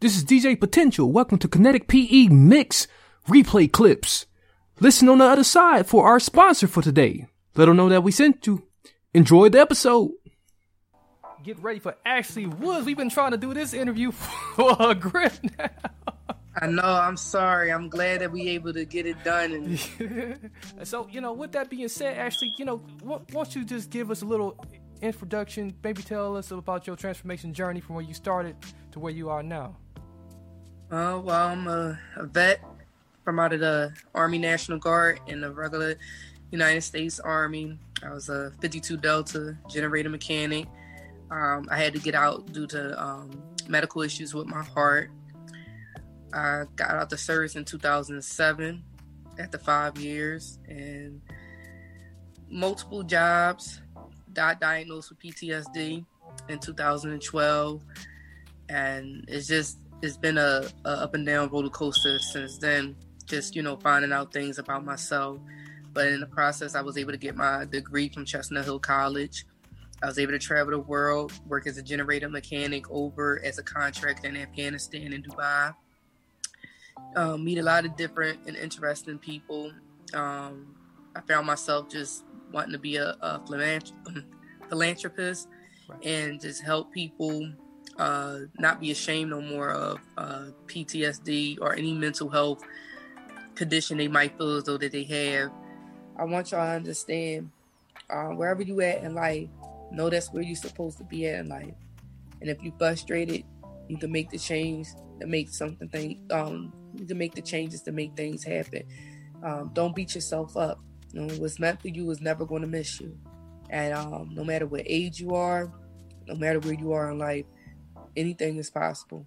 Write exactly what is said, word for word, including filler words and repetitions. This is D J Potential. Welcome to Kinetic P E Mix Replay Clips. Listen on the other side for our sponsor for today. Let them know that we sent you. Enjoy the episode. Get ready for Ashley Woods. We've been trying to do this interview for a grip now. I know. I'm sorry. I'm glad that we able to get it done. And yeah. So, you know, with that being said, Ashley, you know, why don't you just give us a little introduction, maybe tell us about your transformation journey from where you started to where you are now. Uh, well, I'm a, a vet from out of the Army National Guard in the regular United States Army. I was a fifty-two Delta generator mechanic. Um, I had to get out due to um, medical issues with my heart. I got out the service in two thousand seven after five years and multiple jobs. Got diagnosed with P T S D in two thousand twelve, and it's just it's been a, a up and down roller coaster since then. Just you know, finding out things about myself. But in the process, I was able to get my degree from Chestnut Hill College. I was able to travel the world, work as a generator mechanic, over as a contractor in Afghanistan and Dubai. Um, meet a lot of different and interesting people. Um, I found myself just wanting to be a, a philanthropist right. and just help people uh, not be ashamed no more of uh, P T S D or any mental health condition they might feel as though that they have. I want y'all to understand, uh, wherever you at in life, know that's where you're supposed to be at in life. And if you're frustrated, you can make the change to make something thing. Um, you can make the changes to make things happen. Um, don't beat yourself up. You know, what's meant for you is never going to miss you. And um, no matter what age you are, no matter where you are in life, anything is possible.